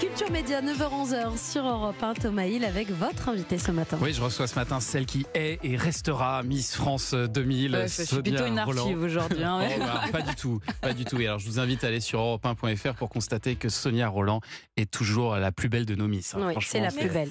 Culture Média, 9h-11h sur Europe 1, Thomas Isle avec votre invité ce matin. Oui, je reçois ce matin celle qui est et restera Miss France 2000. Ouais, je suis plutôt une archive aujourd'hui. Hein, ouais. Oh, bah, pas du tout, pas du tout. Et alors, je vous invite à aller sur europe1.fr pour constater que Sonia Rolland est toujours la plus belle de nos Miss. Hein. Oui, c'est la plus belle.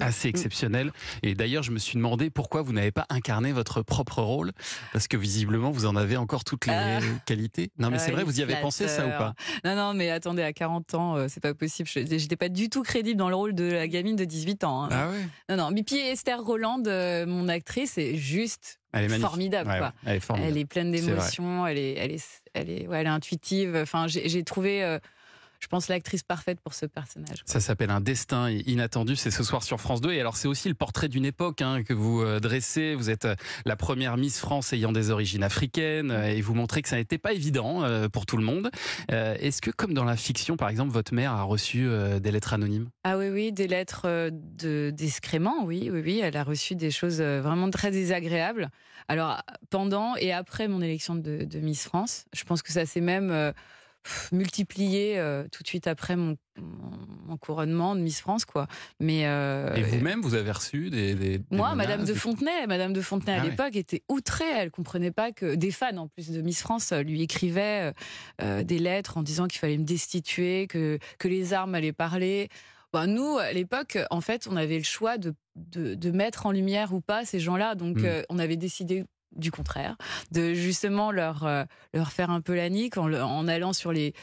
Assez exceptionnelle. Et d'ailleurs, je me suis demandé pourquoi vous n'avez pas incarné votre propre rôle, parce que visiblement, vous en avez encore toutes les qualités. Non, mais c'est vrai, vous y avez pensé ça ou pas? Non, non, mais attendez, à 40 ans, c'est pas possible. J'étais pas du tout crédible dans le rôle de la gamine de 18 ans. Hein. Ah ouais. Non, non. Mais puis Esther Rollande, mon actrice, est juste formidable, ouais, quoi. Ouais, elle est formidable. Elle est pleine d'émotions, elle est intuitive. Enfin, j'ai trouvé, je pense, l'actrice parfaite pour ce personnage, quoi. Ça s'appelle Un destin inattendu, c'est ce soir sur France 2. Et alors, c'est aussi le portrait d'une époque, hein, que vous dressez. Vous êtes la première Miss France ayant des origines africaines et vous montrez que ça n'était pas évident pour tout le monde. Est-ce que, comme dans la fiction, par exemple, votre mère a reçu des lettres anonymes? Ah oui, oui, des lettres d'excréments, oui. Elle a reçu des choses vraiment très désagréables. Alors, pendant et après mon élection de Miss France, je pense que ça s'est même... multiplié tout de suite après mon couronnement de Miss France, quoi. Mais et vous-même, vous avez reçu des moi, Madame de Fontenay à l'époque était outrée. Elle comprenait pas que des fans, en plus de Miss France, lui écrivaient des lettres en disant qu'il fallait me destituer, que les armes allaient parler. Ben, nous, à l'époque, en fait, on avait le choix de mettre en lumière ou pas ces gens-là. Donc, on avait décidé du contraire, de justement leur faire un peu la nique en allant sur les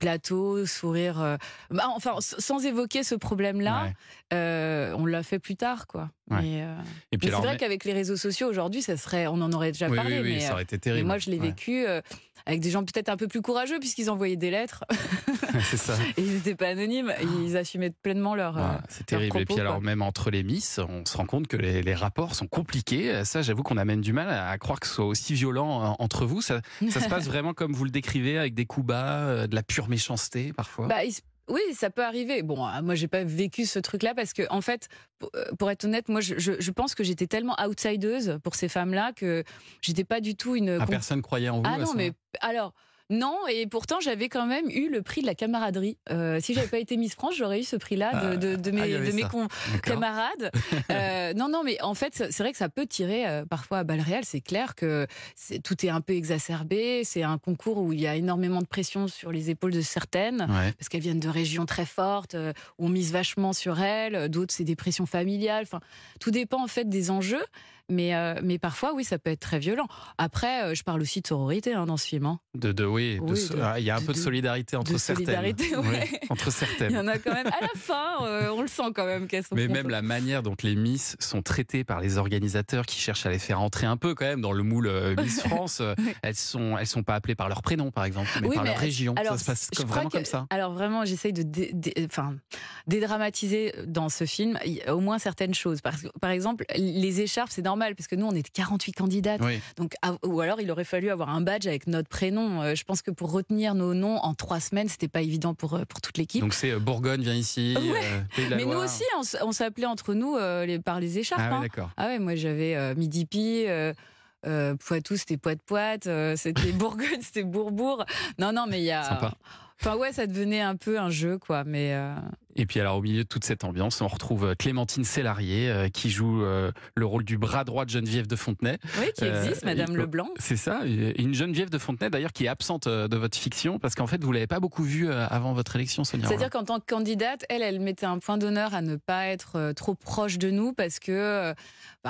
plateaux, sourire... enfin, sans évoquer ce problème-là, on l'a fait plus tard, quoi. Ouais. Et puis c'est vrai qu'avec les réseaux sociaux aujourd'hui, ça serait, on en aurait déjà parlé, mais ça aurait été terrible. Et moi, je l'ai vécu avec des gens peut-être un peu plus courageux puisqu'ils envoyaient des lettres. C'est ça. Et ils n'étaient pas anonymes, ils assumaient pleinement leur. Ouais, c'est terrible. Propos, et puis alors même entre les Miss, on se rend compte que les rapports sont compliqués. Ça, j'avoue qu'on a même du mal à croire que ce soit aussi violent entre vous. Ça se passe vraiment comme vous le décrivez, avec des coups bas, de la pure méchanceté parfois. Bah, oui, ça peut arriver. Bon, moi, j'ai pas vécu ce truc-là parce que, en fait, pour être honnête, moi, je pense que j'étais tellement outsideuse pour ces femmes-là que j'étais pas du tout une... Personne croyait en vous. Ah non, mais alors... Non, et pourtant j'avais quand même eu le prix de la camaraderie. Si j'avais pas été Miss France, j'aurais eu ce prix-là de mes camarades. Non, mais en fait, c'est vrai que ça peut tirer parfois à balles réelles. C'est clair que tout est un peu exacerbé. C'est un concours où il y a énormément de pression sur les épaules de certaines, parce qu'elles viennent de régions très fortes, où on mise vachement sur elles. D'autres, c'est des pressions familiales. Enfin, tout dépend en fait des enjeux. Mais parfois, oui, ça peut être très violent. Après, je parle aussi de sororité, hein, dans ce film. Hein. Il y a un peu de solidarité entre certaines. Solidarité, oui, entre certaines. Il y en a quand même. À la fin, on le sent quand même qu'elles sont. Mais même la manière dont les Miss sont traitées par les organisateurs qui cherchent à les faire entrer un peu quand même dans le moule Miss France, elles sont pas appelées par leur prénom, par exemple, mais par leur région. Alors, ça se passe vraiment comme ça. Alors vraiment, j'essaye de dédramatiser dans ce film au moins certaines choses. Par exemple, les écharpes, c'est normal. Parce que nous, on est 48 candidates. Oui. Donc, ou alors, il aurait fallu avoir un badge avec notre prénom. Je pense que pour retenir nos noms en 3 semaines, c'était pas évident pour toute l'équipe. Donc, c'est Bourgogne, viens ici. Ouais. Pays de la Loire. Nous aussi, on s'appelait entre nous par les écharpes. Ah, ouais, hein. Ah ouais, moi, j'avais Midipi. Poitou, c'était Poite-Poite. C'était Bourgogne, c'était Bourbourg. Non, mais il y a... Sympa. Enfin, ouais, ça devenait un peu un jeu, quoi, mais... Et puis alors, au milieu de toute cette ambiance, on retrouve Clémentine Célarier, qui joue le rôle du bras droit de Geneviève de Fontenay. Oui, qui existe, Madame Leblanc. C'est ça, une Geneviève de Fontenay, d'ailleurs, qui est absente de votre fiction, parce qu'en fait, vous ne l'avez pas beaucoup vue avant votre élection, Sonia. C'est-à-dire qu'en tant que candidate, elle mettait un point d'honneur à ne pas être trop proche de nous, parce que,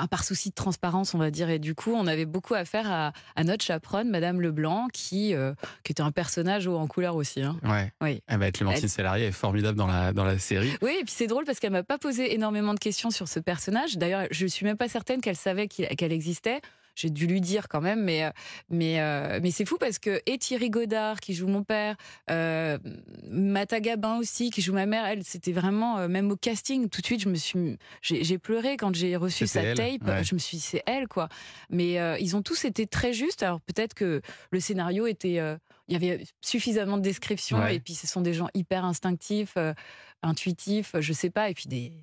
par souci de transparence, on va dire, et du coup, on avait beaucoup affaire à notre chaperonne, Madame Leblanc, qui était un personnage haut en couleur aussi, hein. Ouais. Oui. Eh ben, Clémentine Célarier est formidable dans la série. Oui, et puis c'est drôle parce qu'elle m'a pas posé énormément de questions sur ce personnage. D'ailleurs, je suis même pas certaine qu'elle savait qu'elle existait. J'ai dû lui dire quand même, mais c'est fou parce que et Thierry Godard qui joue mon père, Mata Gabin aussi qui joue ma mère, elle c'était vraiment même au casting tout de suite j'ai pleuré quand j'ai reçu sa tape, je me suis dit c'est elle quoi. Mais ils ont tous été très justes. Alors peut-être que le scénario était il y avait suffisamment de descriptions et puis ce sont des gens hyper instinctifs, intuitifs, je sais pas, et puis des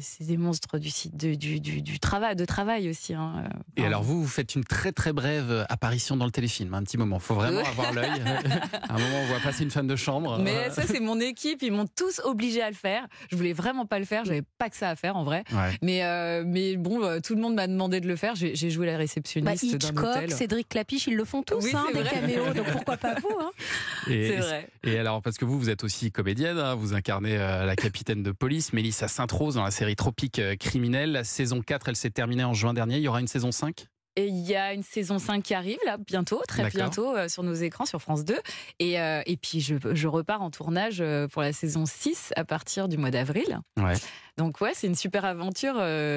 c'est des monstres du travail aussi. Hein. Et alors vous faites une très très brève apparition dans le téléfilm, un petit moment. Faut vraiment avoir l'œil. À un moment on voit passer une femme de chambre. Mais ça c'est mon équipe, ils m'ont tous obligée à le faire. Je voulais vraiment pas le faire, j'avais pas que ça à faire en vrai. Ouais. Mais bon, tout le monde m'a demandé de le faire. J'ai joué la réceptionniste d'un hôtel. Cédric Clapiche, ils le font tous, oui, hein, des caméos. Donc pourquoi pas vous, hein. C'est vrai. Et alors parce que vous êtes aussi comédienne, hein, vous incarnez la capitaine de police, Mélissa Saint-Rose dans la série Tropique criminelle. La saison 4, elle s'est terminée en juin dernier. Il y aura une saison 5 ? Et il y a une saison 5 qui arrive là bientôt, très bientôt sur nos écrans, sur France 2. Et puis je repars en tournage pour la saison 6 à partir du mois d'avril. Ouais. Donc ouais, c'est une super aventure.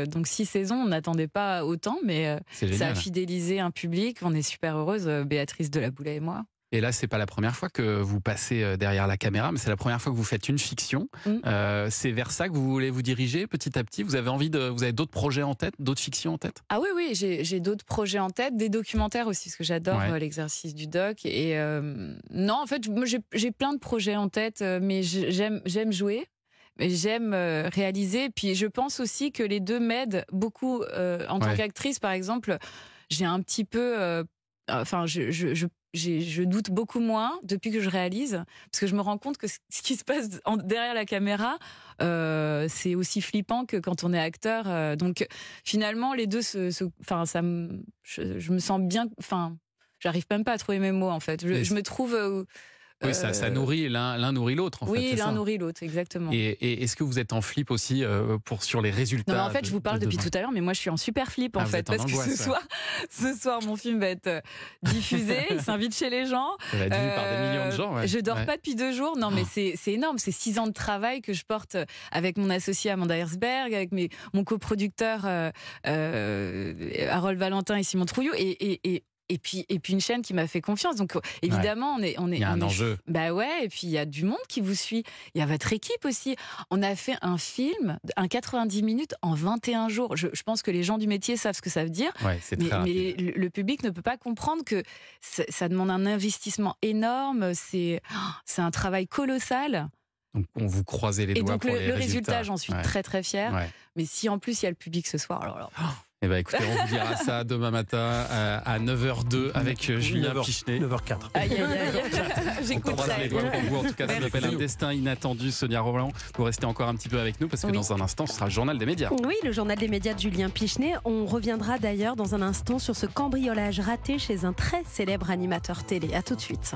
Donc 6 saisons, on n'attendait pas autant, mais ça a fidélisé un public. On est super heureuse, Béatrice Boulay et moi. Et là, c'est pas la première fois que vous passez derrière la caméra, mais c'est la première fois que vous faites une fiction. C'est vers ça que vous voulez vous diriger petit à petit. Vous avez envie vous avez d'autres projets en tête, d'autres fictions en tête ? Ah oui, j'ai d'autres projets en tête, des documentaires aussi, parce que j'adore l'exercice du doc. Et non, en fait, j'ai plein de projets en tête, mais j'aime jouer. J'aime réaliser. Puis je pense aussi que les deux m'aident beaucoup en tant qu'actrice, par exemple. J'ai un petit peu, je doute beaucoup moins depuis que je réalise, parce que je me rends compte que ce qui se passe derrière la caméra, c'est aussi flippant que quand on est acteur. Donc finalement, les deux, je me sens bien. Enfin, j'arrive même pas à trouver mes mots en fait. Je me trouve. Oui, ça nourrit l'un nourrit l'autre. Oui, l'un nourrit l'autre, exactement. Et est-ce que vous êtes en flip aussi sur les résultats? Non, en fait, je vous parle depuis tout à l'heure, mais moi, je suis en super flip en fait, parce que ce soir, mon film va être diffusé. Il s'invite chez les gens. Il va être vu par des millions de gens. Ouais. Je dors pas depuis 2 jours. Non, mais c'est énorme. C'est 6 ans de travail que je porte avec mon associé Amanda Herzberg, avec mon coproducteur Harold Valentin et Simon Trouillot, et puis une chaîne qui m'a fait confiance. Donc évidemment, on est. Il y a un enjeu. Bah ouais. Et puis il y a du monde qui vous suit. Il y a votre équipe aussi. On a fait un film, un 90 minutes en 21 jours. Je pense que les gens du métier savent ce que ça veut dire. Ouais, mais le public ne peut pas comprendre que ça demande un investissement énorme. C'est un travail colossal. Donc on vous croisez les doigts pour les résultats. Et donc le résultat, j'en suis très très fière. Ouais. Mais si en plus il y a le public ce soir, alors. Eh ben écoutez, on vous dira ça demain matin à 9h02 avec Julien Picheney. 9h04. J'écoute ça. Les doigts pour vous. En tout cas, ça s'appelle Un destin inattendu, Sonia Rolland. Vous restez encore un petit peu avec nous parce que dans un instant, ce sera le journal des médias. Oui, le journal des médias de Julien Picheney. On reviendra d'ailleurs dans un instant sur ce cambriolage raté chez un très célèbre animateur télé. À tout de suite.